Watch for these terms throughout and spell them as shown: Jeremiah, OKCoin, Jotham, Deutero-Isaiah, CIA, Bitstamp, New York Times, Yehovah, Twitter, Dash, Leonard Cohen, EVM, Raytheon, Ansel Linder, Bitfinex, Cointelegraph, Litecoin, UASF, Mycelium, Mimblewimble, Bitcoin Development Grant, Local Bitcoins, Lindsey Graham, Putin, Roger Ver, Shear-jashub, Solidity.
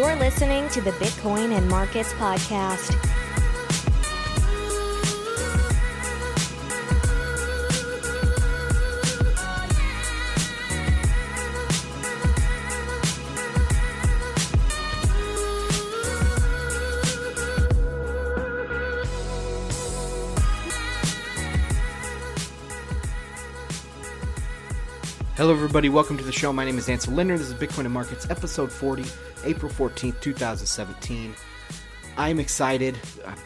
You're listening to the Bitcoin and Markets podcast. Hello everybody, welcome to the show. My name is Ansel Linder. This is Bitcoin and Markets episode 40, April 14th, 2017. I'm excited.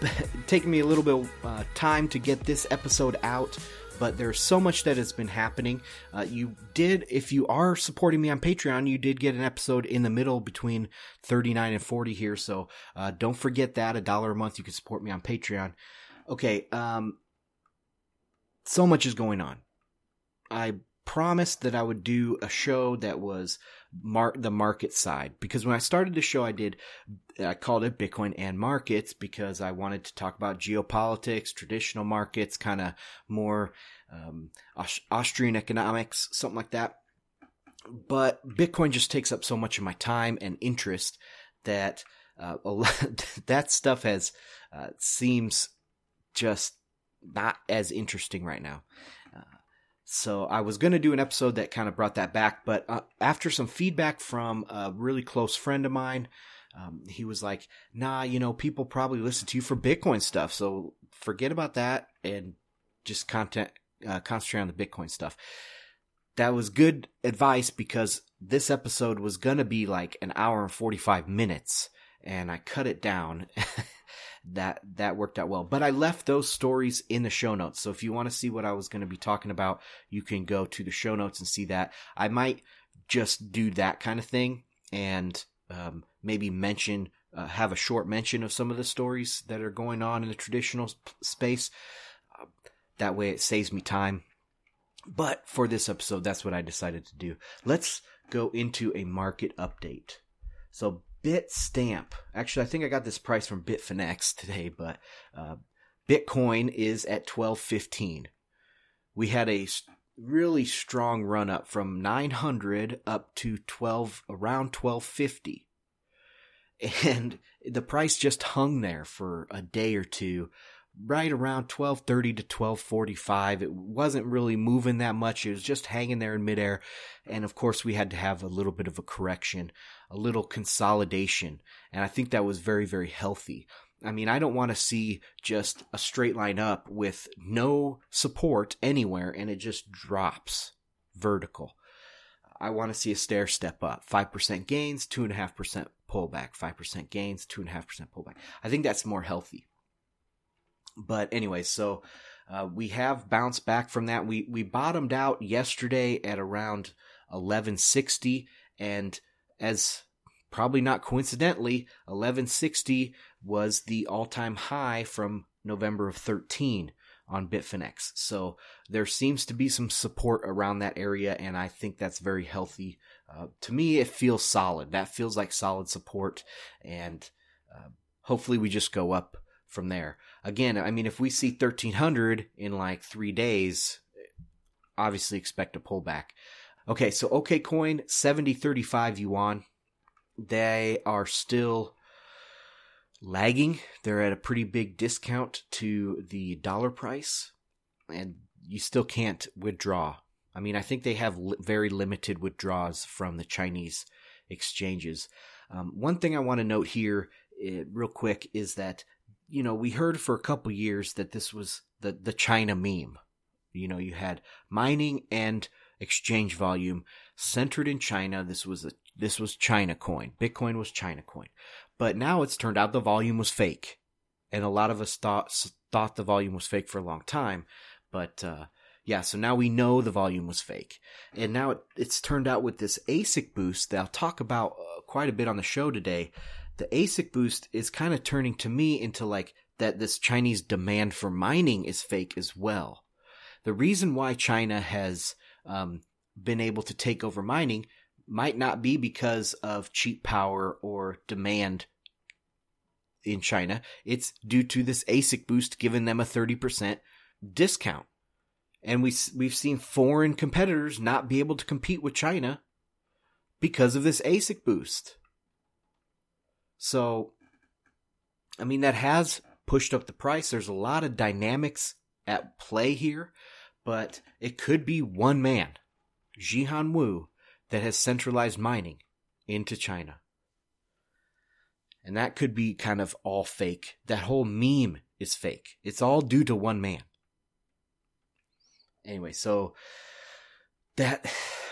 It's taking me a little bit time to get this episode out, but there's so much that has been happening. If you are supporting me on Patreon, you did get an episode in the middle between 39 and 40 here, so don't forget that. $1 a month you can support me on Patreon. Okay, so much is going on. I promised that I would do a show that was the market side, because when I started the show, I called it Bitcoin and Markets because I wanted to talk about geopolitics, traditional markets, kind of more Austrian economics, something like that. But Bitcoin just takes up so much of my time and interest that that stuff has seems just not as interesting right now. So I was going to do an episode that kind of brought that back, but after some feedback from a really close friend of mine, he was like, nah, people probably listen to you for Bitcoin stuff, so forget about that and just concentrate on the Bitcoin stuff. That was good advice, because this episode was going to be like an hour and 45 minutes, and I cut it down. That worked out well. But I left those stories in the show notes. So if you want to see what I was going to be talking about, you can go to the show notes and see that. I might just do that kind of thing and maybe mention, have a short mention of some of the stories that are going on in the traditional space. That way it saves me time. But for this episode, that's what I decided to do. Let's go into a market update. So Bitstamp. Actually, I think I got this price from Bitfinex today, but Bitcoin is at $12.15. We had a really strong run up from 900 up to around $12.50, and the price just hung there for a day or two, right around $12.30 to $12.45. It wasn't really moving that much. It was just hanging there in midair. And of course, we had to have a little bit of a correction, a little consolidation. And I think that was very, very healthy. I mean, I don't want to see just a straight line up with no support anywhere and it just drops vertical. I want to see a stair step up, 5% gains, 2.5% pullback, 5% gains, 2.5% pullback. I think that's more healthy. But anyway, so we have bounced back from that. We bottomed out yesterday at around 1160, and as probably not coincidentally, 1160 was the all-time high from November of 13 on Bitfinex. So there seems to be some support around that area, and I think that's very healthy. To me, it feels solid. That feels like solid support, and hopefully we just go up from there. Again, I mean, if we see 1300 in like 3 days, obviously expect a pullback. Okay, so OKCoin, 70.35 yuan. They are still lagging. They're at a pretty big discount to the dollar price, and you still can't withdraw. I mean, I think they have very limited withdrawals from the Chinese exchanges. One thing I want to note here real quick is that we heard for a couple years that this was the China meme. You had mining and exchange volume centered in China. This was China coin. Bitcoin was China coin. But now it's turned out the volume was fake. And a lot of us thought the volume was fake for a long time. But so now we know the volume was fake. And now it's turned out with this ASIC boost that I'll talk about quite a bit on the show today. The ASIC boost is kind of turning to me into like that this Chinese demand for mining is fake as well. The reason why China has been able to take over mining might not be because of cheap power or demand in China. It's due to this ASIC boost giving them a 30% discount. And we've seen foreign competitors not be able to compete with China because of this ASIC boost. So, I mean, that has pushed up the price. There's a lot of dynamics at play here, but it could be one man, Jihan Wu, that has centralized mining into China. And that could be kind of all fake. That whole meme is fake. It's all due to one man. Anyway, so that,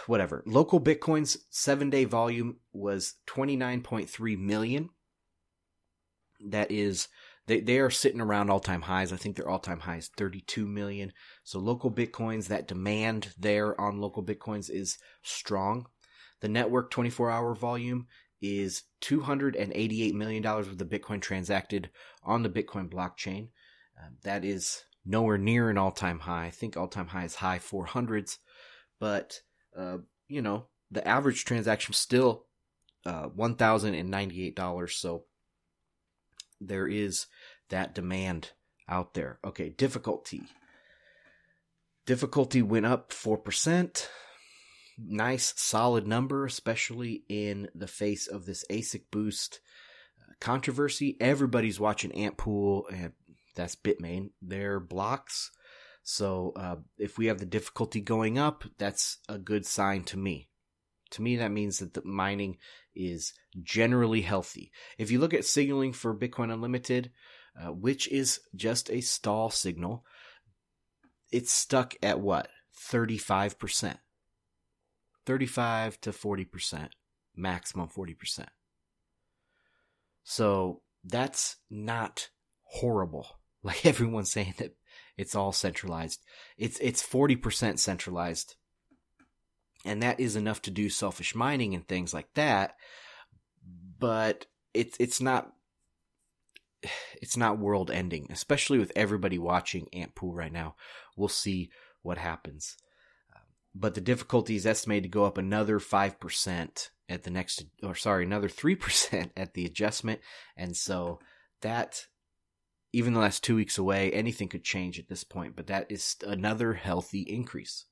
whatever. Local Bitcoin's 7-day volume was 29.3 million. That is, they are sitting around all-time highs. I think their all-time high is 32 million. So Local Bitcoins, that demand there on Local Bitcoins is strong. The network 24-hour volume is $288 million worth of Bitcoin transacted on the Bitcoin blockchain. That is nowhere near an all-time high. I think all-time high is high 400s. But, you know, the average transaction is still $1,098. So there is that demand out there. Okay, difficulty. Difficulty went up 4%. Nice, solid number, especially in the face of this ASICBoost controversy. Everybody's watching Antpool, and that's Bitmain, their blocks. So if we have the difficulty going up, that's a good sign to me. To me, that means that the mining is generally healthy. If you look at signaling for Bitcoin Unlimited, which is just a stall signal, it's stuck at what? 35%. 35 to 40%, maximum 40%. So that's not horrible. Like everyone's saying that it's all centralized. It's 40% centralized. And that is enough to do selfish mining and things like that. But it's not world ending, especially with everybody watching Antpool right now. We'll see what happens. But the difficulty is estimated to go up another 5% at the next, or sorry, another 3% at the adjustment. And so that, even though that's 2 weeks away, anything could change at this point, but that is another healthy increase.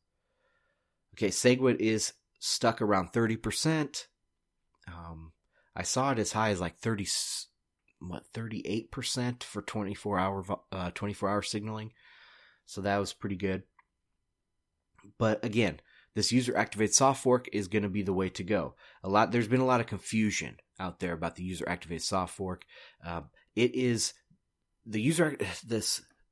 Okay, Segwit is stuck around 30%. I saw it as high as like 38% for 24-hour signaling. So that was pretty good. But again, this user-activated soft fork is going to be the way to go. There's been a lot of confusion out there about the user-activated soft fork. It is the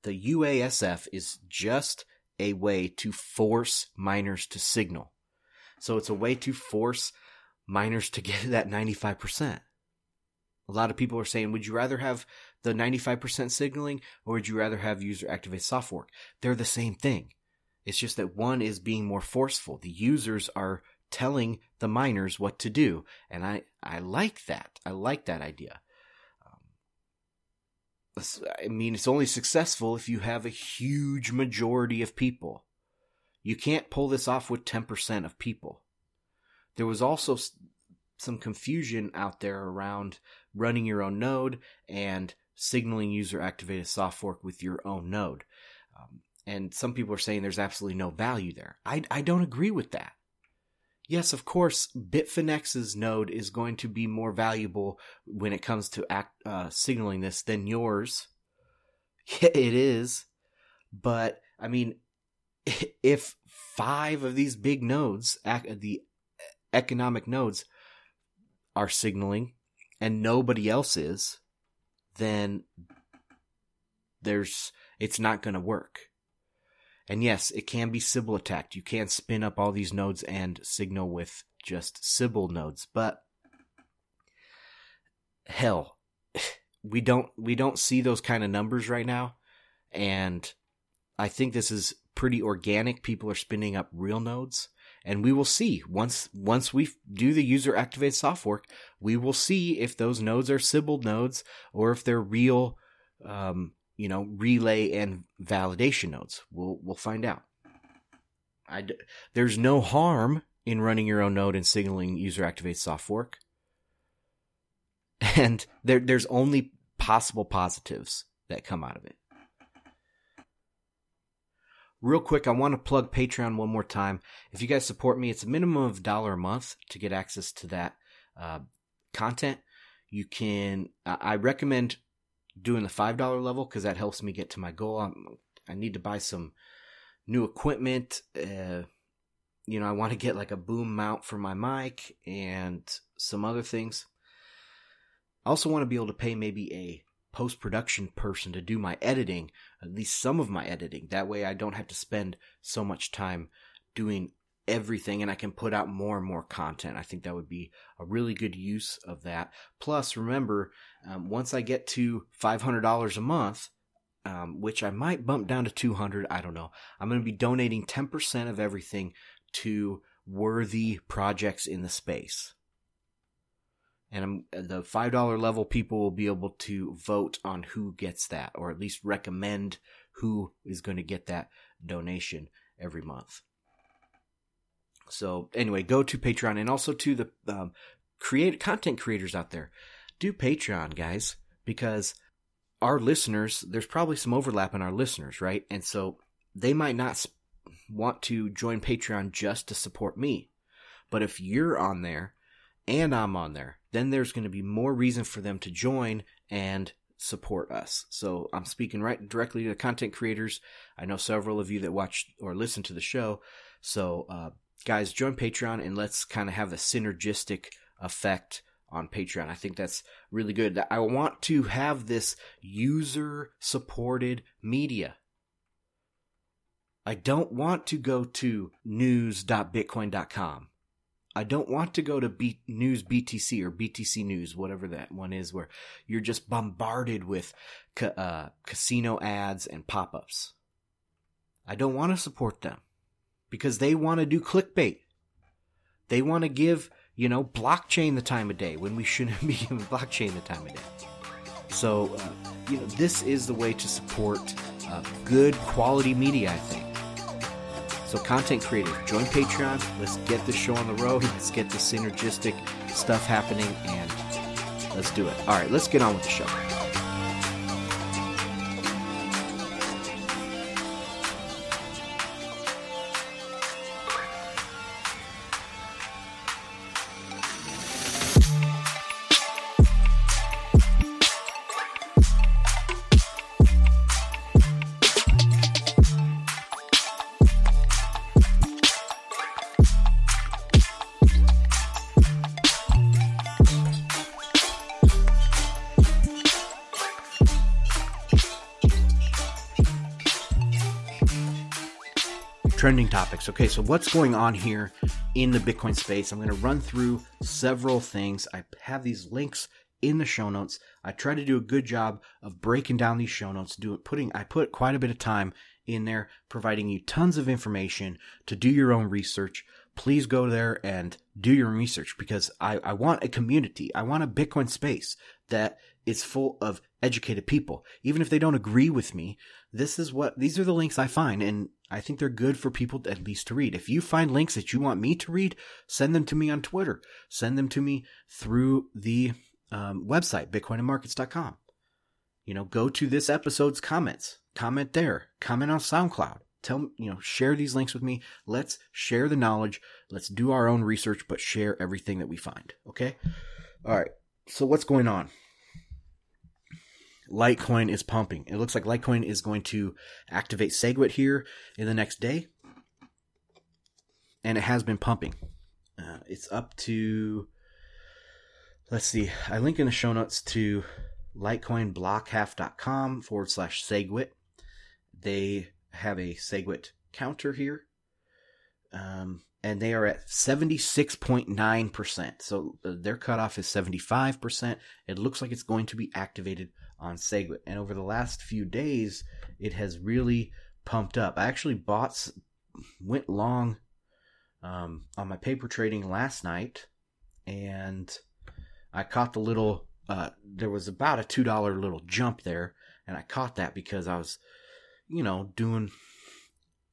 UASF is just a way to force miners to signal. So it's a way to force miners to get that 95%. A lot of people are saying, would you rather have the 95% signaling or would you rather have user-activated soft fork? They're the same thing. It's just that one is being more forceful. The users are telling the miners what to do. And I like that. I like that idea. I mean, it's only successful if you have a huge majority of people. You can't pull this off with 10% of people. There was also some confusion out there around running your own node and signaling user-activated soft fork with your own node. And some people are saying there's absolutely no value there. I don't agree with that. Yes, of course, Bitfinex's node is going to be more valuable when it comes to signaling this than yours. Yeah, it is. But, I mean, if 5 of these big nodes, the economic nodes, are signaling and nobody else is, then it's not going to work. And yes, it can be Sybil attacked. You can spin up all these nodes and signal with just Sybil nodes. But hell, we don't see those kind of numbers right now. And I think this is pretty organic. People are spinning up real nodes. And we will see. Once we do the user-activated soft fork, we will see if those nodes are Sybil nodes or if they're real relay and validation nodes. We'll find out. There's no harm in running your own node and signaling user-activated soft fork. And there's only possible positives that come out of it. Real quick, I want to plug Patreon one more time. If you guys support me, it's a minimum of $1 a month to get access to that content. You can, I recommend doing the $5 level because that helps me get to my goal. I need to buy some new equipment. You know, I want to get like a boom mount for my mic and some other things. I also want to be able to pay maybe a post-production person to do my editing, at least some of my editing. That way I don't have to spend so much time doing everything and I can put out more and more content. I think that would be a really good use of that. Plus, remember, once I get to $500 a month, which I might bump down to 200, I don't know. I'm going to be donating 10% of everything to worthy projects in the space. And the $5 level people will be able to vote on who gets that, or at least recommend who is going to get that donation every month. So anyway, go to Patreon, and also to the content creators out there. Do Patreon, guys, because our listeners, there's probably some overlap in our listeners, right? And so they might not want to join Patreon just to support me. But if you're on there and I'm on there, then there's going to be more reason for them to join and support us. So I'm speaking right directly to the content creators. I know several of you that watch or listen to the show. So guys, join Patreon, and let's kind of have a synergistic effect on Patreon. I think that's really good. I want to have this user-supported media. I don't want to go to news.bitcoin.com. I don't want to go to News BTC or BTC News, whatever that one is, where you're just bombarded with casino ads and pop-ups. I don't want to support them because they want to do clickbait. They want to give, you know, blockchain the time of day when we shouldn't be giving blockchain the time of day. So, you know, this is the way to support good quality media, I think. So content creators, join Patreon. Let's get this show on the road. Let's get the synergistic stuff happening, and let's do it. All right, let's get on with the show. Trending topics. Okay, so what's going on here in the Bitcoin space? I'm going to run through several things. I have these links in the show notes. I try to do a good job of breaking down these show notes. I put quite a bit of time in there, providing you tons of information to do your own research. Please go there and do your research, because I want a community. I want a Bitcoin space that is full of educated people. Even if they don't agree with me, these are the links I find, and I think they're good for people at least to read. If you find links that you want me to read, send them to me on Twitter. Send them to me through the website, bitcoinandmarkets.com. You know, go to this episode's comments. Comment there. Comment on SoundCloud. Share these links with me. Let's share the knowledge. Let's do our own research, but share everything that we find. Okay? All right. So what's going on? Litecoin is pumping. It looks like Litecoin is going to activate Segwit here in the next day. And it has been pumping. It's up to, let's see, I link in the show notes to litecoinblockhalf.com/Segwit. They have a Segwit counter here. And they are at 76.9%. So their cutoff is 75%. It looks like it's going to be activated on Segwit. And over the last few days, it has really pumped up. I actually went long on my paper trading last night, and I caught the little, there was about a $2 little jump there, and I caught that because I was, you know,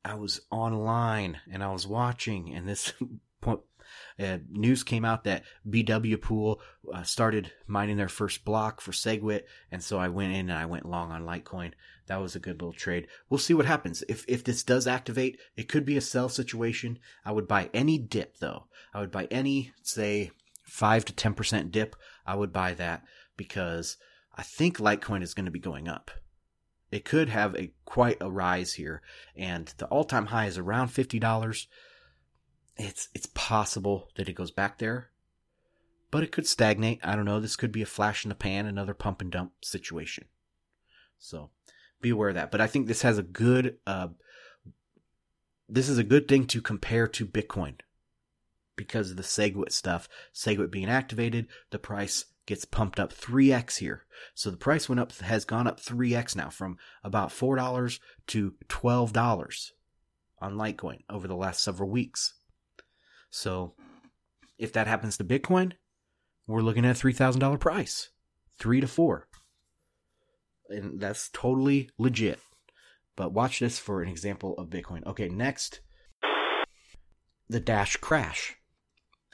I was online and I was watching, and this news came out that Bwpool started mining their first block for Segwit, and so I went in and I went long on Litecoin. That was a good little trade. We'll see what happens. If this does activate, it could be a sell situation. I would buy any dip, though. I would buy any, say, 5 to 10% dip. I would buy that because I think Litecoin is going to be going up. It could have quite a rise here, and the all-time high is around $50. It's possible that it goes back there, but it could stagnate. I don't know. This could be a flash in the pan, another pump and dump situation. So be aware of that. But I think this has a good, this is a good thing to compare to Bitcoin because of the Segwit stuff. Segwit being activated, the price gets pumped up 3x here. So the price went up, has gone up 3x now from about $4 to $12 on Litecoin over the last several weeks. So if that happens to Bitcoin, we're looking at a $3,000 price, 3 to 4. And that's totally legit. But watch this for an example of Bitcoin. Okay, next, the Dash crash.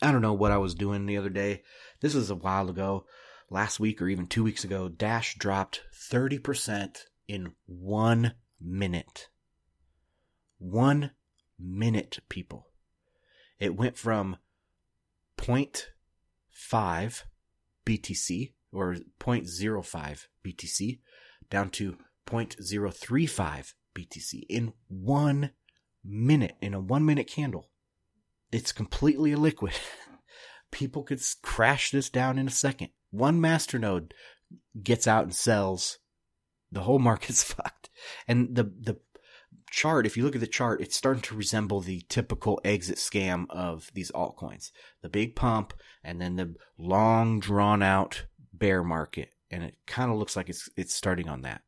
I don't know what I was doing the other day. This was a while ago, last week or even 2 weeks ago. Dash dropped 30% in 1 minute. 1 minute, people. It went from 0.5 BTC or 0.05 BTC down to 0.035 BTC in 1 minute, in a 1 minute candle. It's completely illiquid. People could crash this down in a second. One masternode gets out and sells. The whole market's fucked. And the chart, if you look at the chart, it's starting to resemble the typical exit scam of these altcoins. The big pump and then the long drawn out bear market. And it kind of looks like it's starting on that.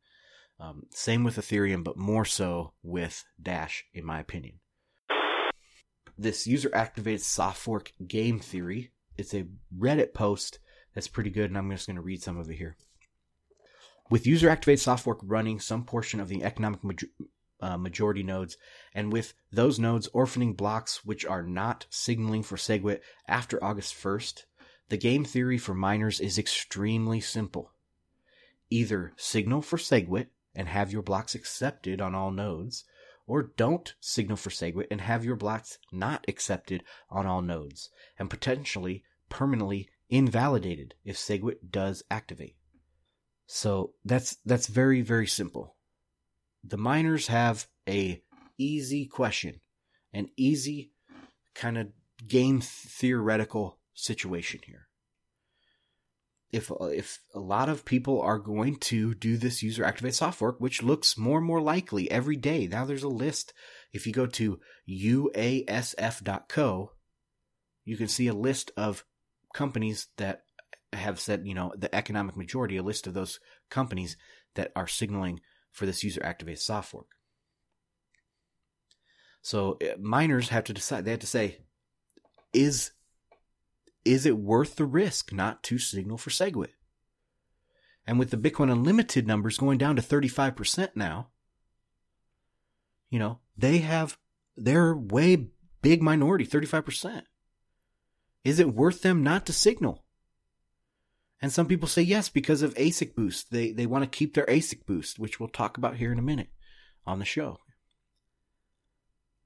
Same with Ethereum, but more so with Dash, in my opinion. This user-activated soft fork game theory. It's a Reddit post that's pretty good, and I'm just going to read some of it here. With user-activated soft fork running some portion of the economic majority nodes, and with those nodes orphaning blocks which are not signaling for SegWit after August 1st, the game theory for miners is extremely simple. Either signal for SegWit and have your blocks accepted on all nodes, or don't signal for SegWit and have your blocks not accepted on all nodes, and potentially permanently invalidated if SegWit does activate. So that's very, very simple. The miners have an easy question, an easy kind of game theoretical situation here. If a lot of people are going to do this user-activated soft fork, which looks more and more likely every day. Now there's a list. If you go to uasf.co, you can see a list of companies that have said, you know, the economic majority, a list of those companies that are signaling for this user-activated soft fork. So miners have to decide. They have to say, is it worth the risk not to signal for SegWit? And with the Bitcoin Unlimited numbers going down to 35% now, you know, they're way big minority, 35%. Is it worth them not to signal? And some people say yes because of ASIC boost. They want to keep their ASIC boost, which we'll talk about here in a minute on the show.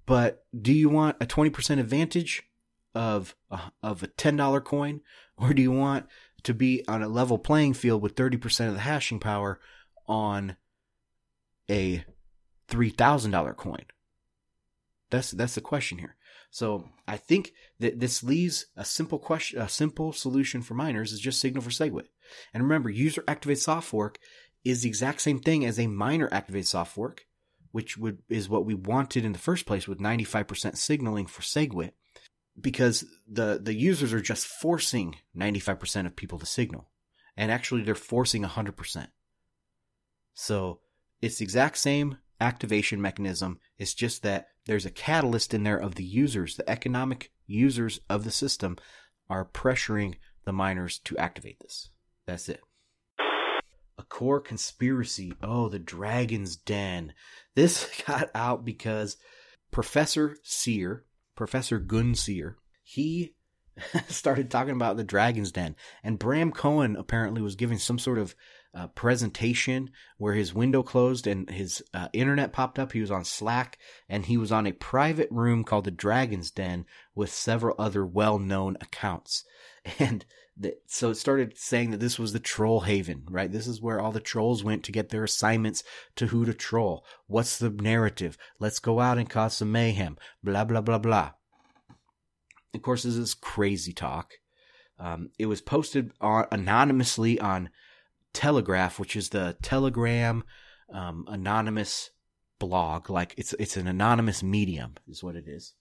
But do you want a 20% advantage of a $10 coin, or do you want to be on a level playing field with 30% of the hashing power on a $3,000 coin? That's the question here. So I think that this leaves a simple question, a simple solution for miners is just signal for SegWit. And remember, user activated soft fork is the exact same thing as a miner activated soft fork, which is what we wanted in the first place with 95% signaling for SegWit. Because the users are just forcing 95% of people to signal. And actually, they're forcing 100%. So it's the exact same activation mechanism. It's just that there's a catalyst in there of the users. The economic users of the system are pressuring the miners to activate this. That's it. A core conspiracy. Oh, the Dragon's Den. This got out because Professor Gun Seer, he started talking about the Dragon's Den. And Bram Cohen apparently was giving some sort of presentation where his window closed and his internet popped up. He was on Slack, and he was on a private room called the Dragon's Den with several other well-known accounts. And so it started saying that this was the troll haven, right? This is where all the trolls went to get their assignments to who to troll. What's the narrative? Let's go out and cause some mayhem. Blah, blah, blah, blah. Of course, this is crazy talk. It was posted anonymously on Telegraph, which is the Telegram anonymous blog. Like it's an anonymous medium is what it is.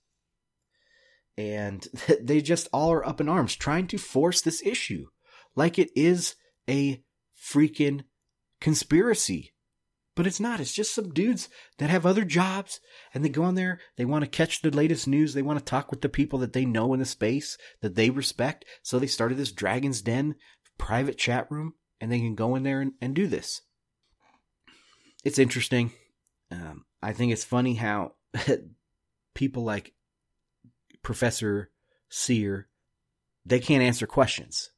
And they just all are up in arms trying to force this issue like it is a freaking conspiracy. But it's not. It's just some dudes that have other jobs, and they go on there. They want to catch the latest news. They want to talk with the people that they know in the space that they respect. So they started this Dragon's Den private chat room, and they can go in there and do this. It's interesting. I think it's funny how people like Professor Sear, they can't answer questions,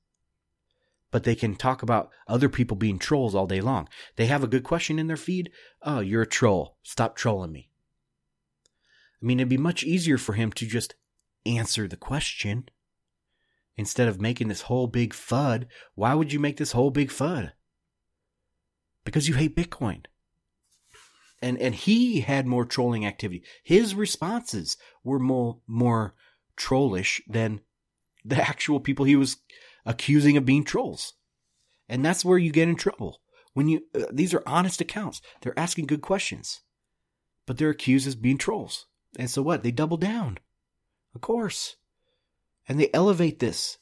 but they can talk about other people being trolls all day long. They have a good question in their feed. Oh, you're a troll. Stop trolling me. I mean, it'd be much easier for him to just answer the question instead of making this whole big FUD. Why would you make this whole big FUD? Because you hate Bitcoin. And he had more trolling activity. His responses were more trollish than the actual people he was accusing of being trolls. And that's where you get in trouble. When you these are honest accounts. They're asking good questions. But they're accused as being trolls. And so what? They double down. Of course. And they elevate this.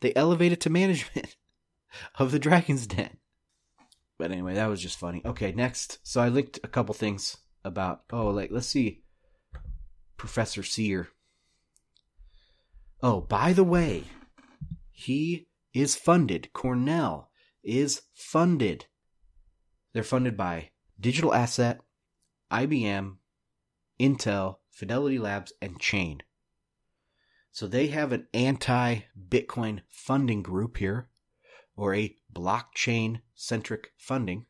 They elevate it to management of the Dragon's Den. But anyway, that was just funny. Okay, next. So I linked a couple things about, let's see. Professor Sear. Oh, by the way, he is funded. Cornell is funded. They're funded by Digital Asset, IBM, Intel, Fidelity Labs, and Chain. So they have an anti-Bitcoin funding group here, or a blockchain-centric funding,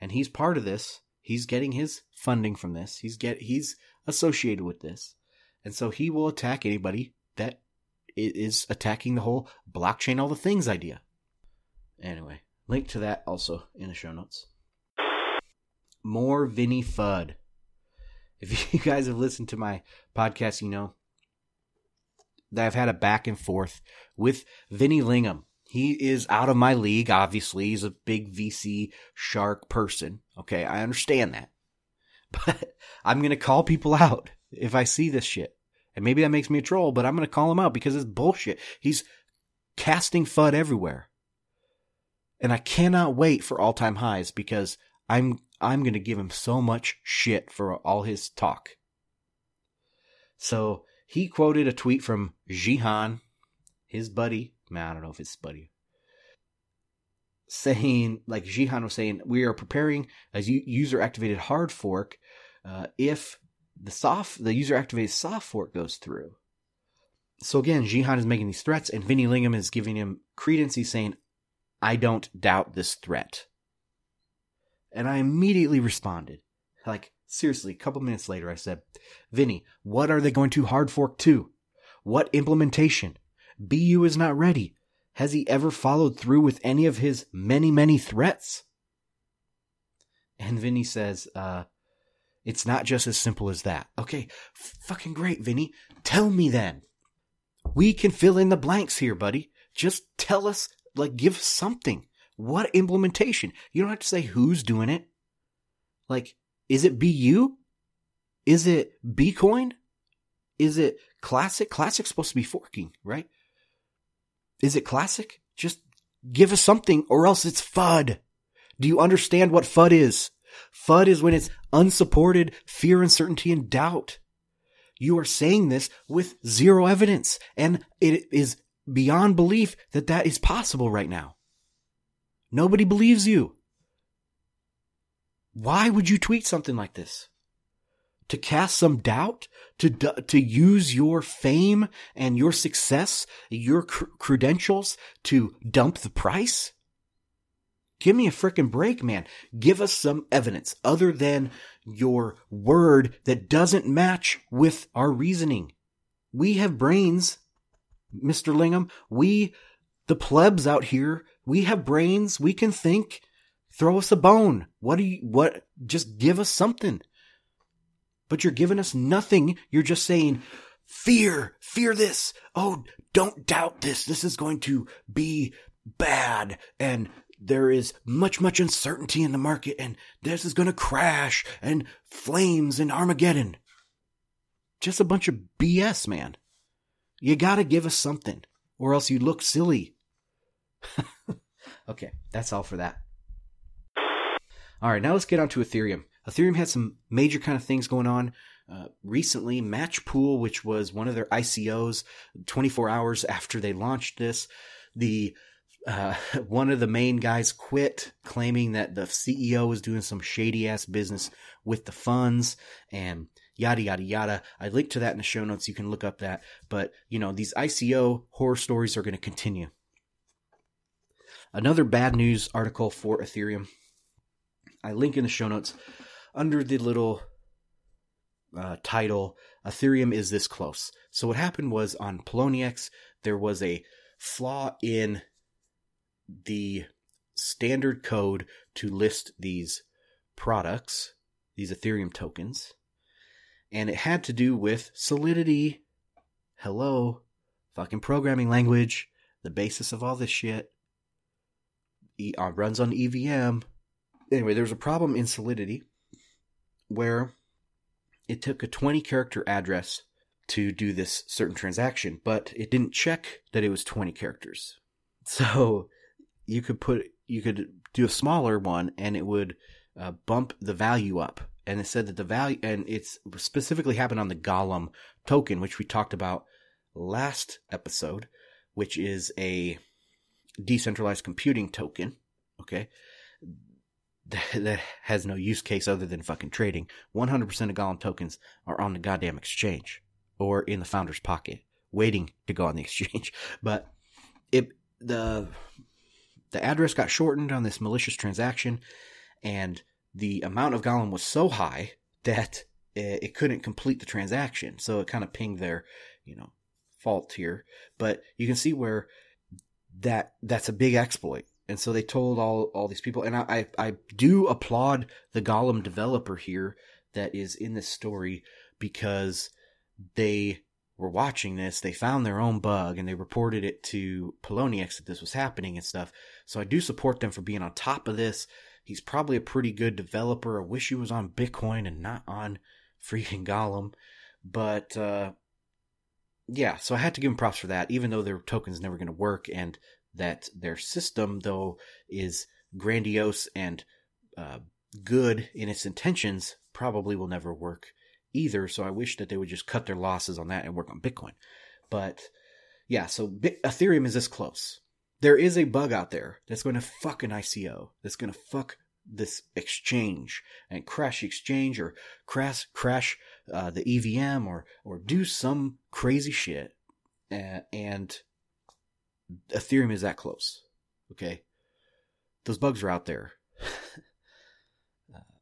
and he's part of this. He's getting his funding from this. He's associated with this, and so he will attack anybody that is attacking the whole blockchain, all the things idea. Anyway, link to that also in the show notes. More Vinny FUD. If you guys have listened to my podcast, you know that I've had a back and forth with Vinny Lingham. He is out of my league, obviously. He's a big VC shark person. Okay, I understand that. But I'm going to call people out if I see this shit. And maybe that makes me a troll, but I'm going to call him out because it's bullshit. He's casting FUD everywhere. And I cannot wait for all-time highs because I'm going to give him so much shit for all his talk. So he quoted a tweet from Jihan, his buddy. Man, I don't know if it's buddy. Saying, like Jihan was saying, we are preparing a user-activated hard fork if the user-activated soft fork goes through. So again, Jihan is making these threats, and Vinny Lingham is giving him credence. He's saying, I don't doubt this threat. And I immediately responded. Like, seriously, a couple minutes later, I said, Vinny, what are they going to hard fork to? What implementation? BU is not ready. Has he ever followed through with any of his many, many threats? And Vinny says, it's not just as simple as that. Okay, fucking great, Vinny. Tell me then. We can fill in the blanks here, buddy. Just tell us, give something. What implementation? You don't have to say who's doing it. Is it BU? Is it Bcoin? Is it Classic? Classic's supposed to be forking, right? Is it Classic? Just give us something or else it's FUD. Do you understand what FUD is? FUD is when it's unsupported fear, uncertainty, and doubt. You are saying this with zero evidence, and it is beyond belief that that is possible right now. Nobody believes you. Why would you tweet something like this? To cast some doubt, to use your fame and your success, your credentials to dump the price? Give me a freaking break, man. Give us some evidence other than your word that doesn't match with our reasoning. We have brains, Mr. Lingham. We, the plebs out here, we have brains. We can think. Throw us a bone. Just give us something. But you're giving us nothing. You're just saying, fear this. Oh, don't doubt this. This is going to be bad. And there is much uncertainty in the market. And this is going to crash and flames and Armageddon. Just a bunch of BS, man. You got to give us something or else you look silly. Okay, that's all for that. All right, now let's get on to Ethereum. Ethereum had some major kind of things going on recently. Matchpool, which was one of their ICOs 24 hours after they launched this, one of the main guys quit, claiming that the CEO was doing some shady-ass business with the funds and yada, yada, yada. I linked to that in the show notes. You can look up that. But, you know, these ICO horror stories are going to continue. Another bad news article for Ethereum. I link in the show notes under the little title, Ethereum is this close. So what happened was on Poloniex, there was a flaw in the standard code to list these products, these Ethereum tokens, and it had to do with Solidity. Hello, fucking programming language, the basis of all this shit. It runs on EVM. Anyway, there was a problem in Solidity where it took a 20-character address to do this certain transaction, but it didn't check that it was 20 characters. So you could do a smaller one, and it would bump the value up. And it said that the value, and it's specifically happened on the Golem token, which we talked about last episode, which is a decentralized computing token. Okay. That has no use case other than fucking trading. 100% of Golem tokens are on the goddamn exchange or in the founder's pocket waiting to go on the exchange. But the address got shortened on this malicious transaction, and the amount of Golem was so high that it couldn't complete the transaction. So it kind of pinged their, fault here. But you can see where that's a big exploit. And so they told all these people, and I do applaud the Golem developer here that is in this story, because they were watching this, they found their own bug, and they reported it to Poloniex that this was happening and stuff. So I do support them for being on top of this. He's probably a pretty good developer. I wish he was on Bitcoin and not on freaking Golem. But yeah, so I had to give him props for that, even though their token's never going to work, and that their system, though, is grandiose and good in its intentions, probably will never work either. So I wish that they would just cut their losses on that and work on Bitcoin. But yeah, so Ethereum is this close. There is a bug out there that's going to fuck an ICO, that's going to fuck this exchange and crash the exchange, or crash the EVM, or do some crazy shit. And Ethereum is that close. Okay. Those bugs are out there.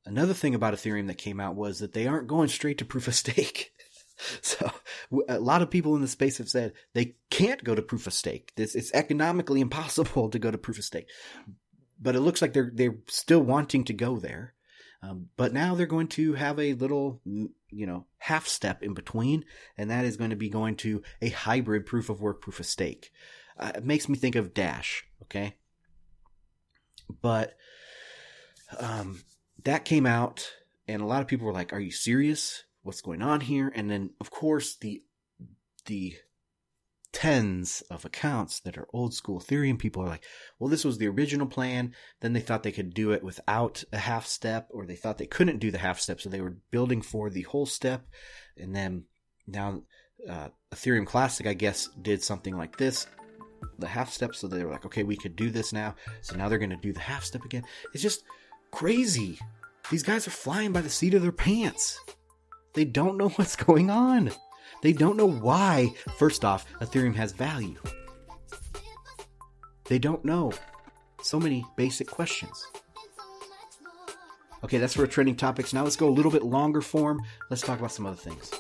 Another thing about Ethereum that came out was that they aren't going straight to proof of stake. So a lot of people in the space have said they can't go to proof of stake. It's economically impossible to go to proof of stake, but it looks like they're still wanting to go there. But now they're going to have a little, half step in between, and that is going to be going to a hybrid proof of work, proof of stake. It makes me think of Dash, okay? But that came out, and a lot of people were like, are you serious? What's going on here? And then, of course, the tens of accounts that are old school Ethereum people are like, well, this was the original plan. Then they thought they could do it without a half step, or they thought they couldn't do the half step, so they were building for the whole step. And then now Ethereum Classic, I guess, did something like this. The half step, so they were like, okay, we could do this now, so now they're going to do the half step again. It's just crazy. These guys are flying by the seat of their pants. They don't know what's going on. They don't know why, first off, Ethereum has value. They don't know. So many basic questions. Okay, that's for trending topics. Now let's go a little bit longer form. Let's talk about some other things.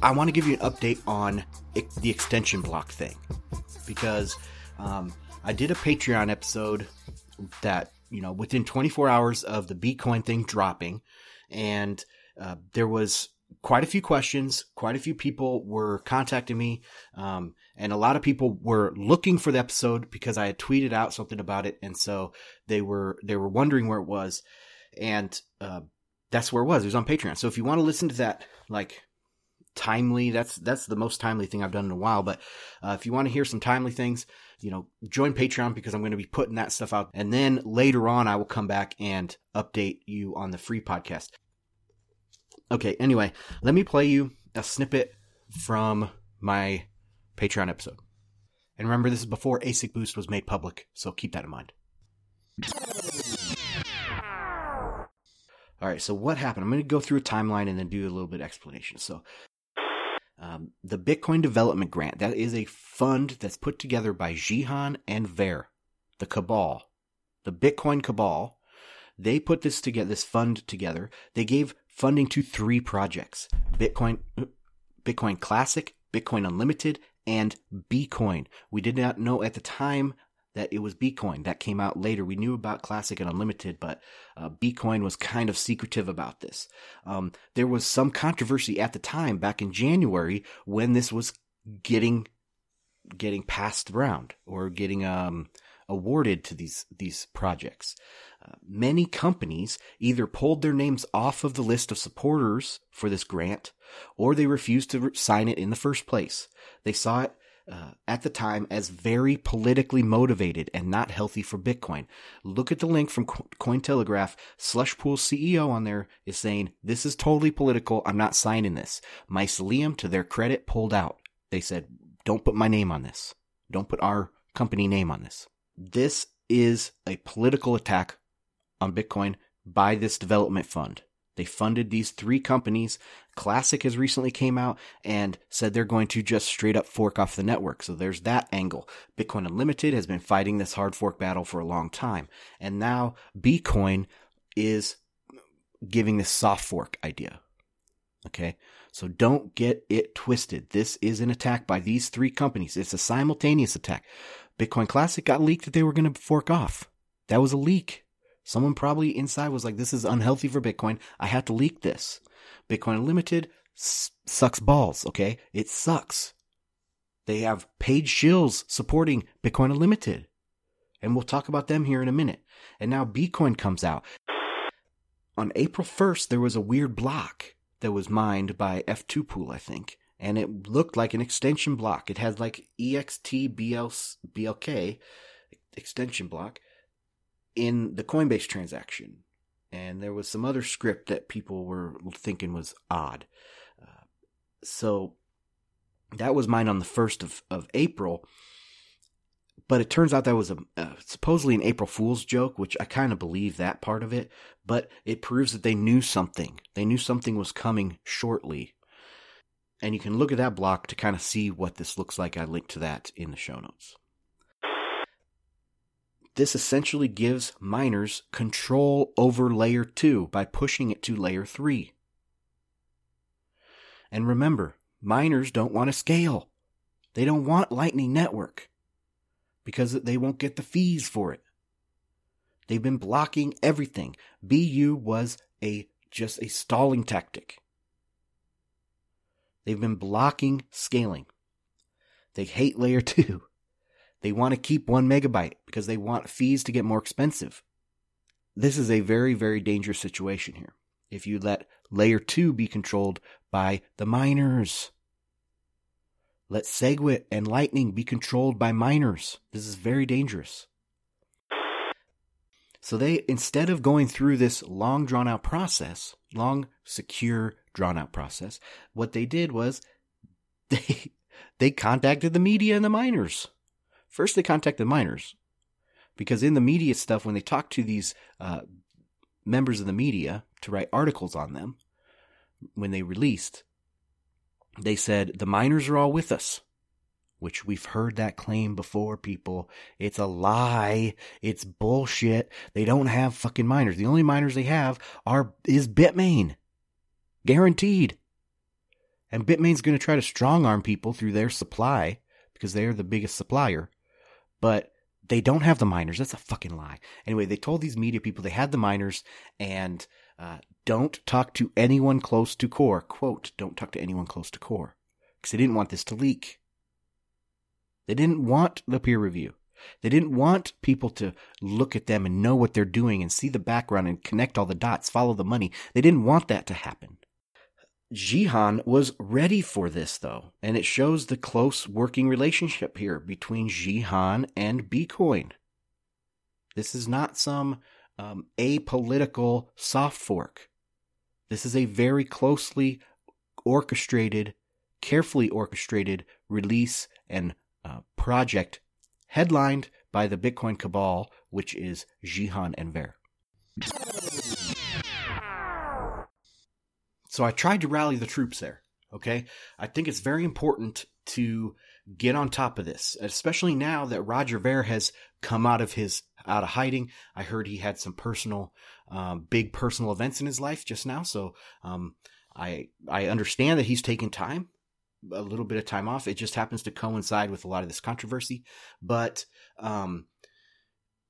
I want to give you an update on the extension block thing, because I did a Patreon episode that, you know, within 24 hours of the Bcoin thing dropping, and there was quite a few questions, quite a few people were contacting me, and a lot of people were looking for the episode because I had tweeted out something about it, and so they were wondering where it was, and that's where it was. It was on Patreon. So if you want to listen to that, like, timely, that's the most timely thing I've done in a while, but if you want to hear some timely things, you know, join Patreon, because I'm going to be putting that stuff out, and then later on I will come back and update you on the free podcast. Okay, anyway, let me play you a snippet from my Patreon episode, and remember, this is before ASIC Boost was made public, so keep that in mind. All right, so what happened? I'm going to go through a timeline and then do a little bit of explanation. So the Bitcoin Development Grant, that is a fund that's put together by Jihan and Ver, the cabal, the Bitcoin cabal. They put this together, this fund together. They gave funding to three projects: Bitcoin Classic, Bitcoin Unlimited, and Bcoin. We did not know at the time that it was Bcoin. That came out later. We knew about Classic and Unlimited, but Bcoin was kind of secretive about this. There was some controversy at the time, back in January, when this was getting passed around or getting awarded to these projects. Many companies either pulled their names off of the list of supporters for this grant, or they refused to sign it in the first place. They saw it at the time as very politically motivated and not healthy for Bitcoin. Look at the link from Cointelegraph. Slushpool's CEO on there is saying, "This is totally political. I'm not signing this." Mycelium, to their credit, pulled out. They said, "Don't put my name on this. Don't put our company name on this." This is a political attack on Bitcoin by this development fund. They funded these three companies. Classic has recently came out and said they're going to just straight up fork off the network. So there's that angle. Bitcoin Unlimited has been fighting this hard fork battle for a long time. And now Bcoin is giving this soft fork idea. Okay, so don't get it twisted. This is an attack by these three companies. It's a simultaneous attack. Bitcoin Classic got leaked that they were going to fork off. That was a leak. Someone probably inside was like, "This is unhealthy for Bitcoin. I have to leak this." Bitcoin Unlimited sucks balls, okay? It sucks. They have paid shills supporting Bitcoin Unlimited, and we'll talk about them here in a minute. And now Bcoin comes out. On April 1st, there was a weird block that was mined by F2 Pool, I think, and it looked like an extension block. It had like EXTBLK extension block in the Coinbase transaction, and there was some other script that people were thinking was odd. So that was mined on the 1st of April, but it turns out that was a supposedly an April Fool's joke, which I kind of believe that part of it, but it proves that they knew something. They knew something was coming shortly, and you can look at that block to kind of see what this looks like. I linked to that in the show notes. This essentially gives miners control over layer 2 by pushing it to layer 3. And remember, miners don't want to scale. They don't want Lightning Network because they won't get the fees for it. They've been blocking everything. BU was just a stalling tactic. They've been blocking scaling. They hate layer 2. They want to keep 1 megabyte because they want fees to get more expensive. This is a very, very dangerous situation here. If you let layer 2 be controlled by the miners, let Segwit and Lightning be controlled by miners. This is very dangerous. So they, instead of going through this long drawn out process, long, secure drawn out process, what they did was they contacted the media and the miners. First, they contacted miners because in the media stuff, when they talked to these members of the media to write articles on them, when they released, they said, the miners are all with us, which we've heard that claim before, people. It's a lie. It's bullshit. They don't have fucking miners. The only miners they have is Bitmain. Guaranteed. And Bitmain's going to try to strong-arm people through their supply because they are the biggest supplier. But they don't have the miners. That's a fucking lie. Anyway, they told these media people they had the miners and don't talk to anyone close to core. Quote, don't talk to anyone close to core. Because they didn't want this to leak. They didn't want the peer review. They didn't want people to look at them and know what they're doing and see the background and connect all the dots, follow the money. They didn't want that to happen. Jihan was ready for this, though, and it shows the close working relationship here between Jihan and Bcoin. This is not some apolitical soft fork. This is a very closely orchestrated, carefully orchestrated release and project headlined by the Bitcoin cabal, which is Jihan and Ver. So I tried to rally the troops there, okay? I think it's very important to get on top of this, especially now that Roger Ver has come out of hiding. I heard he had some personal, big personal events in his life just now. So I understand that he's taking time. A little bit of time off. It just happens to coincide with a lot of this controversy. But,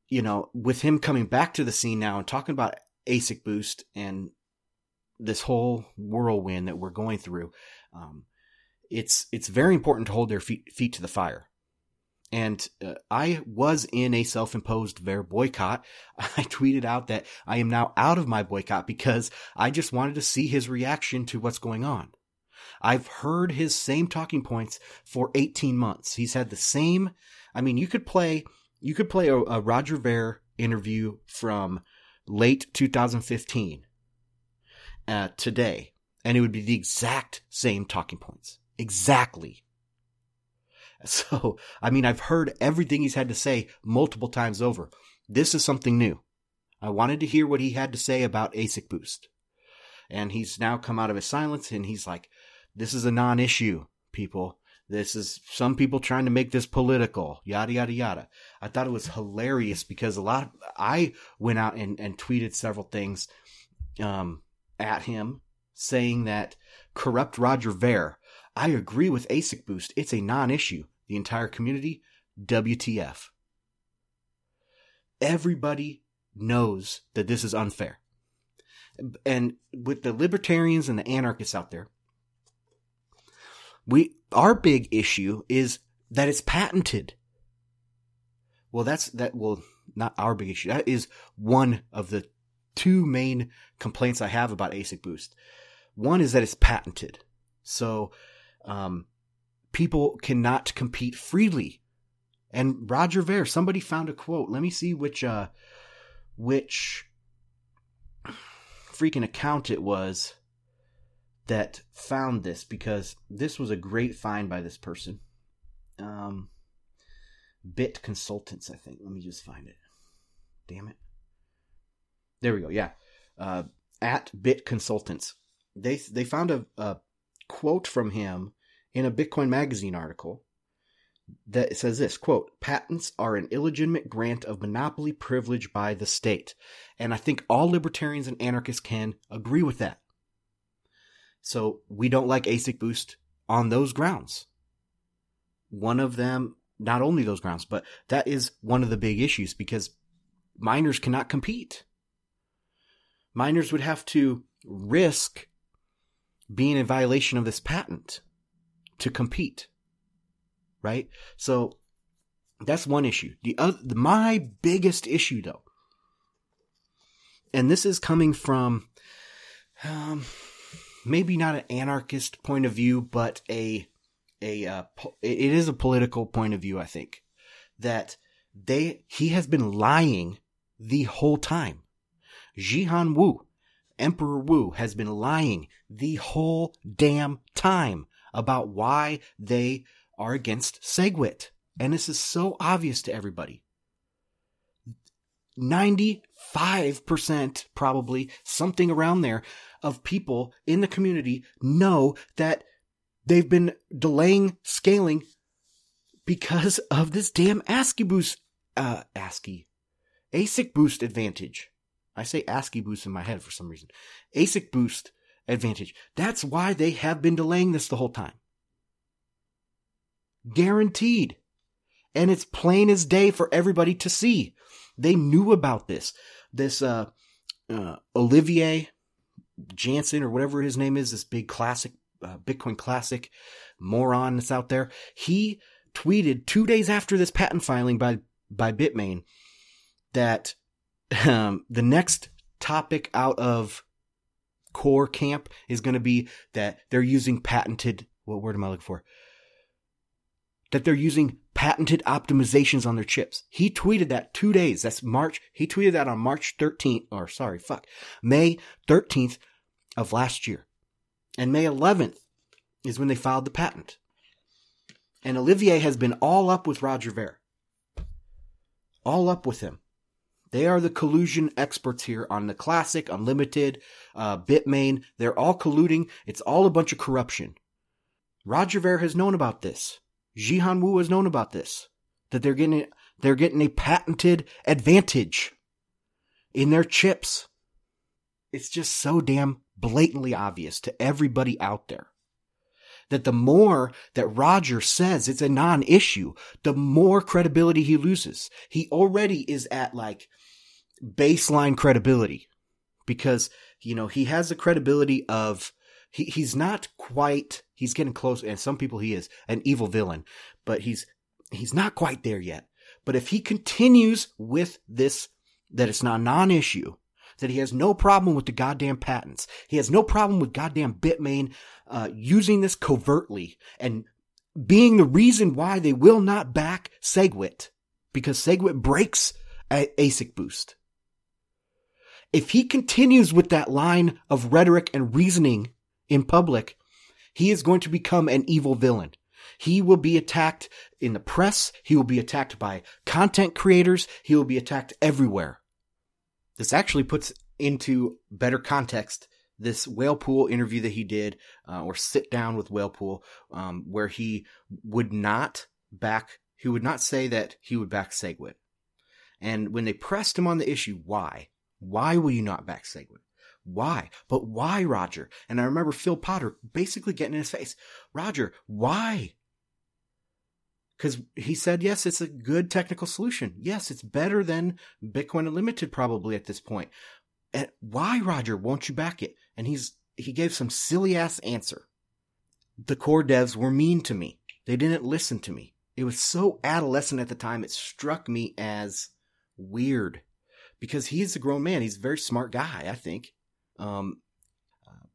you know, with him coming back to the scene now and talking about ASICBoost and this whole whirlwind that we're going through, it's very important to hold their feet to the fire. And I was in a self-imposed Ver boycott. I tweeted out that I am now out of my boycott because I just wanted to see his reaction to what's going on. I've heard his same talking points for 18 months. He's had the same. I mean, you could play a Roger Ver interview from late 2015 today, and it would be the exact same talking points. Exactly. So, I mean, I've heard everything he's had to say multiple times over. This is something new. I wanted to hear what he had to say about ASICBoost. And he's now come out of his silence and he's like, this is a non-issue, people. This is some people trying to make this political, yada, yada, yada. I thought it was hilarious because I went out and tweeted several things at him saying that corrupt Roger Ver, I agree with ASICBoost. It's a non-issue. The entire community, WTF. Everybody knows that this is unfair. And with the libertarians and the anarchists out there, our big issue is that it's patented. Well, not our big issue. That is one of the two main complaints I have about ASICBoost. One is that it's patented. So, people cannot compete freely. And Roger Ver, somebody found a quote. Let me see which freaking account it was that found this, because this was a great find by this person. Bit Consultants, I think. Let me just find it. Damn it. There we go. Yeah. At Bit Consultants. They found a quote from him in a Bitcoin magazine article that says this, quote, patents are an illegitimate grant of monopoly privilege by the state. And I think all libertarians and anarchists can agree with that. So we don't like ASICBoost on those grounds. One of them, not only those grounds, but that is one of the big issues because miners cannot compete. Miners would have to risk being in violation of this patent to compete, right? So that's one issue. My biggest issue, though, and this is coming from maybe not an anarchist point of view, but it is a political point of view, I think, that he has been lying the whole time. Jihan Wu, Emperor Wu, has been lying the whole damn time about why they are against Segwit. And this is so obvious to everybody. 95% probably, something around there, of people in the community know that they've been delaying scaling because of this damn ASICBoost advantage. I say ASICBoost in my head for some reason. ASICBoost advantage. That's why they have been delaying this the whole time. Guaranteed. And it's plain as day for everybody to see. They knew about this. This Olivier Jansen or whatever his name is, this big classic, Bitcoin Classic moron that's out there. He tweeted 2 days after this patent filing by Bitmain that the next topic out of core camp is going to be that they're using patented, what word am I looking for? That they're using patented optimizations on their chips. He tweeted that 2 days. That's March. He tweeted that on May 13th of last year. And May 11th is when they filed the patent. And Olivier has been all up with Roger Ver. All up with him. They are the collusion experts here on the Classic, Unlimited, Bitmain. They're all colluding. It's all a bunch of corruption. Roger Ver has known about this. Jihan Wu has known about this. That they're getting a patented advantage in their chips. It's just so damn blatantly obvious to everybody out there. That the more that Roger says it's a non-issue, the more credibility he loses. He already is at like baseline credibility because, you know, he has the credibility of, he's not quite, he's getting close, and some people he is, an evil villain, but he's not quite there yet. But if he continues with this, that it's not a non-issue, that he has no problem with the goddamn patents. He has no problem with goddamn Bitmain using this covertly and being the reason why they will not back Segwit because Segwit breaks ASICBoost. If he continues with that line of rhetoric and reasoning in public, he is going to become an evil villain. He will be attacked in the press. He will be attacked by content creators. He will be attacked everywhere. This actually puts into better context this Whalepool interview that he did, or sit down with Whalepool, where he would not say that he would back Segwit. And when they pressed him on the issue, why? Why will you not back Segwit? Why? But why, Roger? And I remember Phil Potter basically getting in his face, Roger, why? Because he said, yes, it's a good technical solution. Yes, it's better than Bitcoin Unlimited probably at this point. And why, Roger, won't you back it? And he gave some silly-ass answer. The core devs were mean to me. They didn't listen to me. It was so adolescent at the time, it struck me as weird. Because he's a grown man. He's a very smart guy, I think.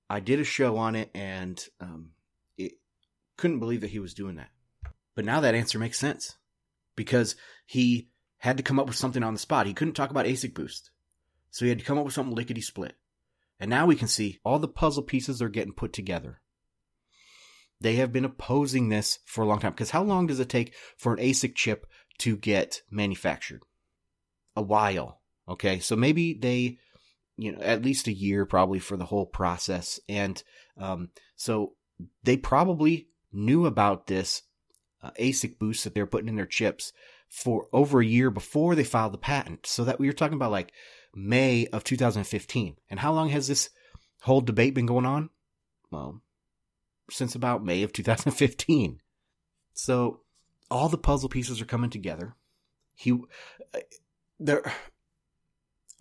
I did a show on it, and it couldn't believe that he was doing that. But now that answer makes sense because he had to come up with something on the spot. He couldn't talk about ASICBoost, so he had to come up with something lickety-split. And now we can see all the puzzle pieces are getting put together. They have been opposing this for a long time because how long does it take for an ASIC chip to get manufactured? A while, okay? So maybe they, at least a year probably for the whole process. And so they probably knew about this ASIC boost that they're putting in their chips for over a year before they filed the patent. So that we were talking about like May of 2015. And how long has this whole debate been going on? Well, since about May of 2015. So all the puzzle pieces are coming together. I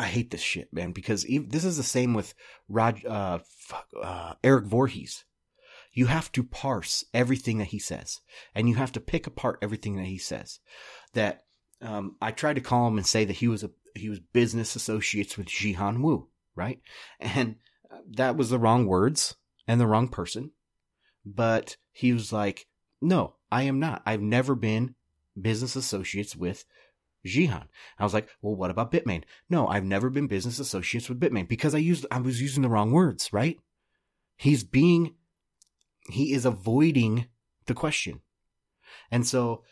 hate this shit, man, because this is the same with Eric Voorhees. You have to parse everything that he says, and you have to pick apart everything that he says. That I tried to call him and say that he was business associates with Jihan Wu, right? And that was the wrong words and the wrong person. But he was like, "No, I am not. I've never been business associates with Jihan. I was like, well, what about Bitmain? No, I've never been business associates with Bitmain because I was using the wrong words, right? He is avoiding the question. And so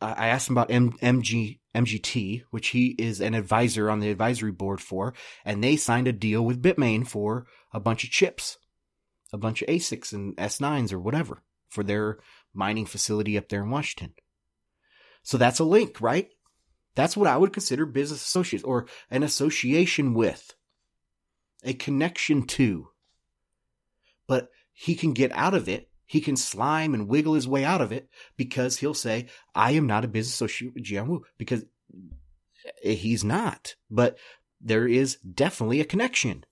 I asked him about MGT, which he is an advisor on the advisory board for, and they signed a deal with Bitmain for a bunch of chips, a bunch of ASICs and S9s or whatever for their mining facility up there in Washington. So that's a link, right? That's what I would consider business associates, or an association with, a connection to. But he can get out of it. He can slime and wiggle his way out of it because he'll say, I am not a business associate with Jihan Wu, because he's not. But there is definitely a connection.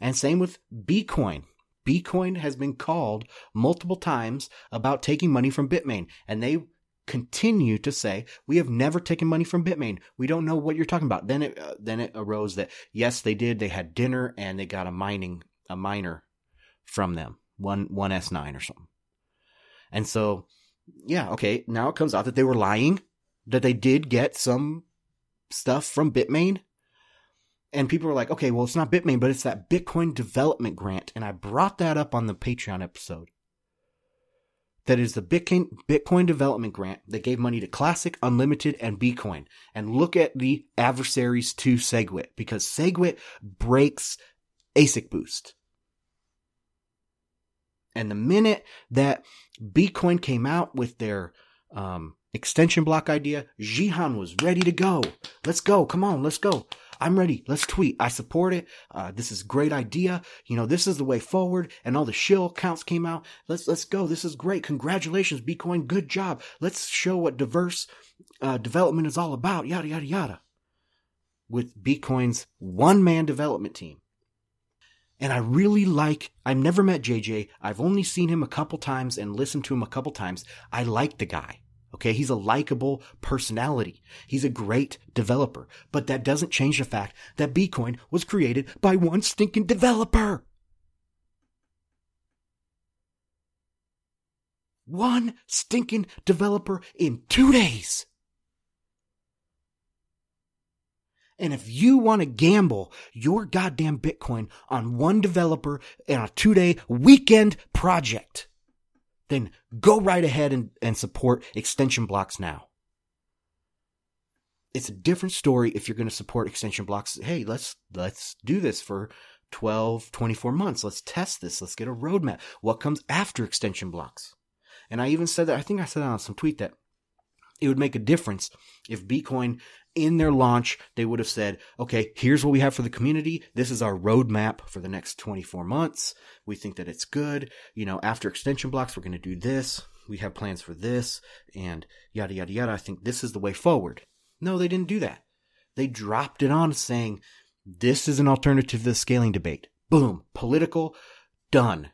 And same with Bcoin. Bcoin has been called multiple times about taking money from Bitmain, and they continue to say, we have never taken money from Bitmain. We don't know what you're talking about. Then it arose that, yes, they did. They had dinner and they got a miner from them, one S9 or something. And so, yeah, okay, now it comes out that they were lying, that they did get some stuff from Bitmain. And people were like, okay, well, it's not Bitmain, but it's that Bitcoin Development Grant. And I brought that up on the Patreon episode. That is the Bitcoin Development Grant that gave money to Classic, Unlimited, and Bcoin. And look at the adversaries to Segwit, because Segwit breaks ASICBoost. And the minute that Bcoin came out with their extension block idea, Jihan was ready to go. Let's go. Come on, let's go. I'm ready. Let's tweet. I support it. This is a great idea. You know, this is the way forward. And all the shill counts came out. Let's go. This is great. Congratulations, Bcoin. Good job. Let's show what diverse development is all about. Yada, yada, yada. With Bcoin's one-man development team. And I really I've never met JJ. I've only seen him a couple times and listened to him a couple times. I like the guy. Okay, he's a likable personality. He's a great developer. But that doesn't change the fact that Bcoin was created by one stinking developer. One stinking developer in 2 days. And if you want to gamble your goddamn Bitcoin on one developer and a 2-day weekend project, then go right ahead and support Extension Blocks now. It's a different story if you're going to support Extension Blocks. Hey, let's do this for 12, 24 months. Let's test this. Let's get a roadmap. What comes after Extension Blocks? And I even said that, I think I said that on some tweet, that it would make a difference if Bcoin, in their launch, they would have said, okay, here's what we have for the community. This is our roadmap for the next 24 months. We think that it's good. You know, after Extension Blocks, we're going to do this. We have plans for this and yada, yada, yada. I think this is the way forward. No, they didn't do that. They dropped it on saying, this is an alternative to the scaling debate. Boom. Political. Done.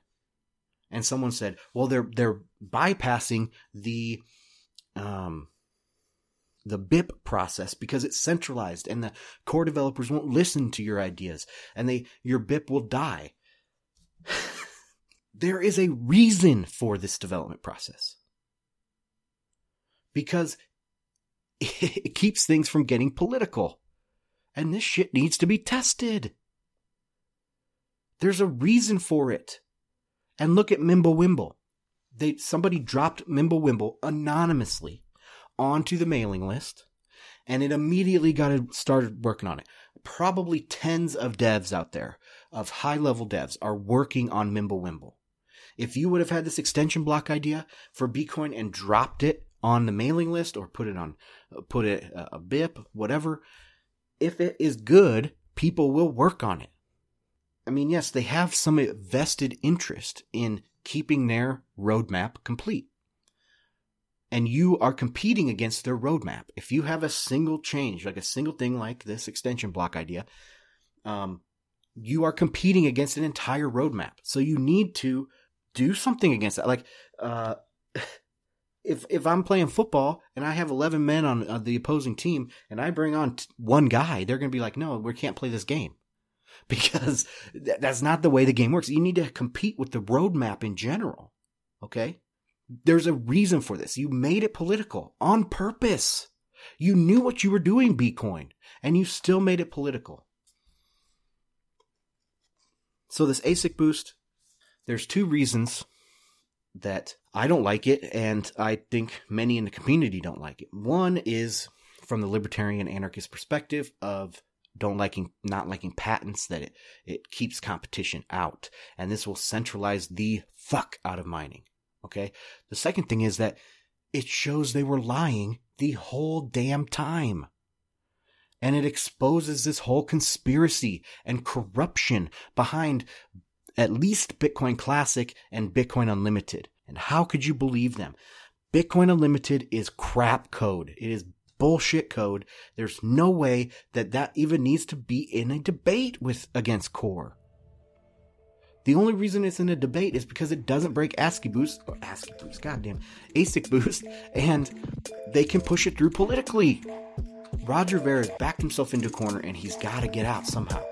And someone said, well, they're bypassing the BIP process because it's centralized and the core developers won't listen to your ideas and your BIP will die. There is a reason for this development process, because it keeps things from getting political, and this shit needs to be tested. There's a reason for it. And look at Mimblewimble. Somebody dropped Mimblewimble anonymously onto the mailing list, and it immediately started working on it. Probably tens of devs out there, of high-level devs, are working on Mimblewimble. If you would have had this extension block idea for Bcoin and dropped it on the mailing list or put it a BIP, whatever, if it is good, people will work on it. I mean, yes, they have some vested interest in keeping their roadmap complete. And you are competing against their roadmap. If you have a single change, like a single thing like this extension block idea, you are competing against an entire roadmap. So you need to do something against that. Like if I'm playing football and I have 11 men on the opposing team and I bring on one guy, they're going to be like, no, we can't play this game, because that's not the way the game works. You need to compete with the roadmap in general, okay? There's a reason for this. You made it political on purpose You knew what you were doing, Bcoin, and you still made it political. So this ASIC boost, there's two reasons that I don't like it, and I think many in the community don't like it. One is from the libertarian anarchist perspective of not liking patents, that it keeps competition out, and this will centralize the fuck out of mining. Okay. The second thing is that it shows they were lying the whole damn time. And it exposes this whole conspiracy and corruption behind at least Bitcoin Classic and Bitcoin Unlimited. And how could you believe them? Bitcoin Unlimited is crap code. It is bullshit code. There's no way that even needs to be in a debate against Core. The only reason it's in a debate is because it doesn't break ASIC Boost, and they can push it through politically. Roger Ver has backed himself into a corner, and he's got to get out somehow.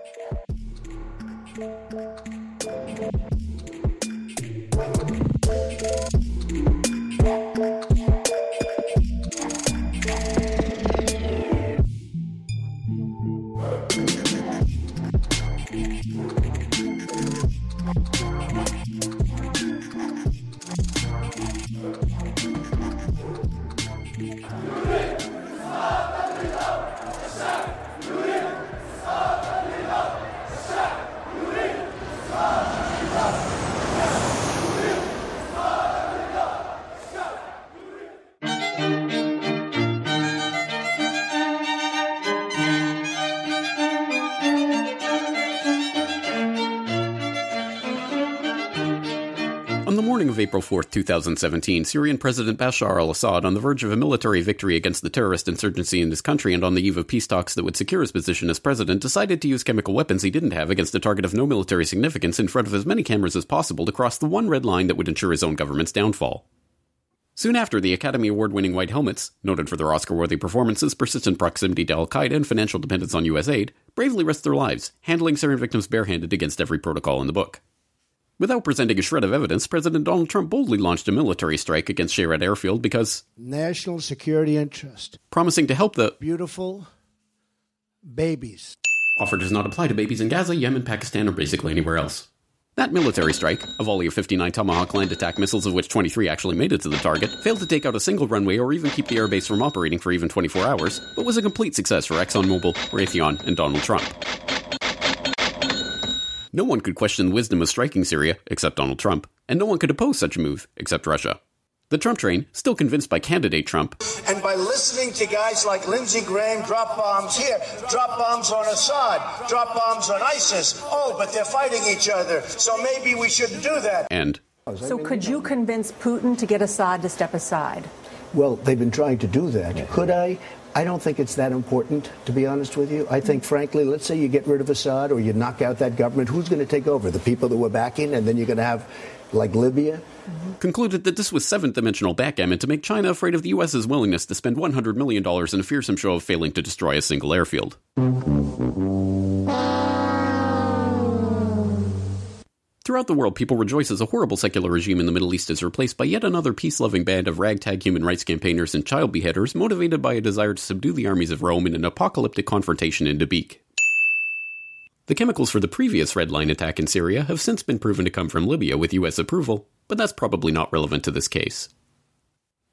Of April 4th, 2017, Syrian President Bashar al-Assad, on the verge of a military victory against the terrorist insurgency in his country and on the eve of peace talks that would secure his position as president, decided to use chemical weapons he didn't have against a target of no military significance in front of as many cameras as possible to cross the one red line that would ensure his own government's downfall. Soon after, the Academy Award-winning White Helmets, noted for their Oscar-worthy performances, persistent proximity to al-Qaeda, and financial dependence on U.S. aid, bravely risked their lives, handling Syrian victims barehanded against every protocol in the book. Without presenting a shred of evidence, President Donald Trump boldly launched a military strike against Sherrod Airfield because national security interest, promising to help the beautiful babies. Offer does not apply to babies in Gaza, Yemen, Pakistan, or basically anywhere else. That military strike, a volley of 59 Tomahawk land attack missiles of which 23 actually made it to the target, failed to take out a single runway or even keep the airbase from operating for even 24 hours, but was a complete success for ExxonMobil, Raytheon, and Donald Trump. No one could question the wisdom of striking Syria, except Donald Trump, and no one could oppose such a move, except Russia. The Trump train, still convinced by candidate Trump, and by listening to guys like Lindsey Graham drop bombs here, drop bombs on Assad, drop bombs on ISIS, oh, but they're fighting each other, so maybe we shouldn't do that. And so could you convince Putin to get Assad to step aside? Well, they've been trying to do that. Could I? I don't think it's that important, to be honest with you. I think, frankly, let's say you get rid of Assad or you knock out that government. Who's going to take over? The people that we're backing? And then you're going to have, like, Libya? Mm-hmm. Concluded that this was seventh-dimensional backgammon to make China afraid of the U.S.'s willingness to spend $100 million in a fearsome show of failing to destroy a single airfield. Throughout the world, people rejoice as a horrible secular regime in the Middle East is replaced by yet another peace-loving band of ragtag human rights campaigners and child beheaders motivated by a desire to subdue the armies of Rome in an apocalyptic confrontation in Dabiq. The chemicals for the previous Red Line attack in Syria have since been proven to come from Libya with U.S. approval, but that's probably not relevant to this case.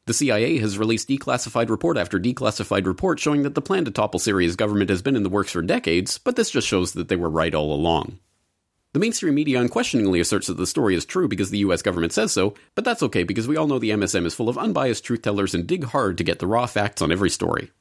The CIA has released declassified report after declassified report showing that the plan to topple Syria's government has been in the works for decades, but this just shows that they were right all along. The mainstream media unquestioningly asserts that the story is true because the U.S. government says so, but that's okay because we all know the MSM is full of unbiased truth-tellers and dig hard to get the raw facts on every story.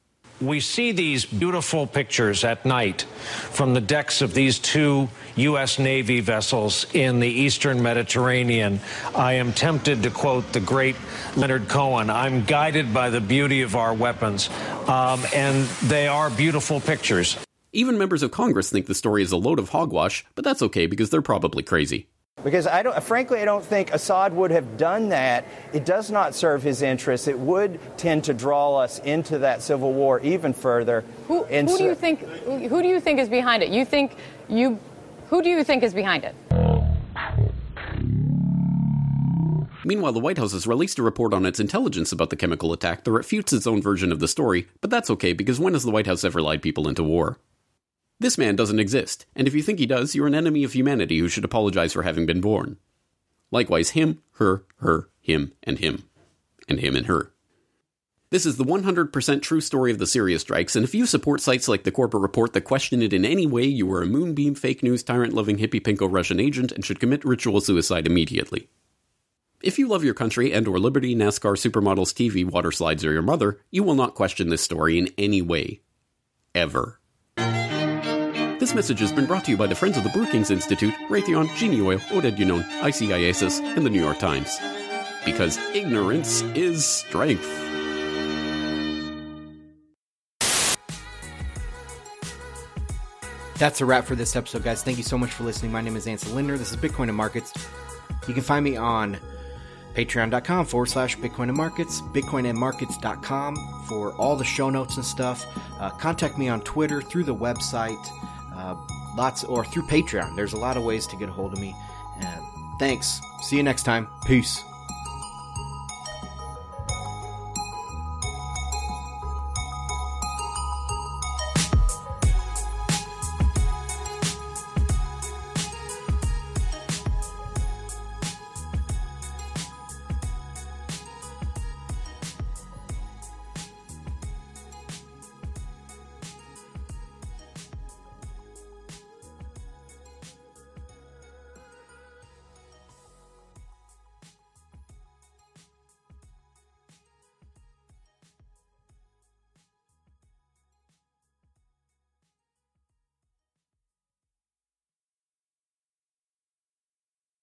We see these beautiful pictures at night from the decks of these two U.S. Navy vessels in the eastern Mediterranean. I am tempted to quote the great Leonard Cohen, "I'm guided by the beauty of our weapons," and they are beautiful pictures. Even members of Congress think the story is a load of hogwash, but that's okay because they're probably crazy. Because I don't think Assad would have done that. It does not serve his interests. It would tend to draw us into that civil war even further. Who do you think is behind it? Who do you think is behind it? Meanwhile, the White House has released a report on its intelligence about the chemical attack that refutes its own version of the story, but that's okay because when has the White House ever lied people into war? This man doesn't exist, and if you think he does, you're an enemy of humanity who should apologize for having been born. Likewise him, her, him, and him. And him and her. This is the 100% true story of the Syria strikes, and if you support sites like the Corporate Report that question it in any way, you are a moonbeam, fake news, tyrant-loving, hippie-pinko Russian agent and should commit ritual suicide immediately. If you love your country and or liberty, NASCAR, supermodels, TV, water slides, or your mother, you will not question this story in any way. Ever. This message has been brought to you by the Friends of the Brookings Institute, Raytheon, Genie Oil, Oded Yunon, ICIASIS, and the New York Times. Because ignorance is strength. That's a wrap for this episode, guys. Thank you so much for listening. My name is Ansel Linder. This is Bitcoin and Markets. You can find me on patreon.com/Bitcoin and Markets, bitcoinandmarkets.com for all the show notes and stuff. Contact me on Twitter, through the website, or through Patreon. There's a lot of ways to get a hold of me. Thanks. See you next time. Peace.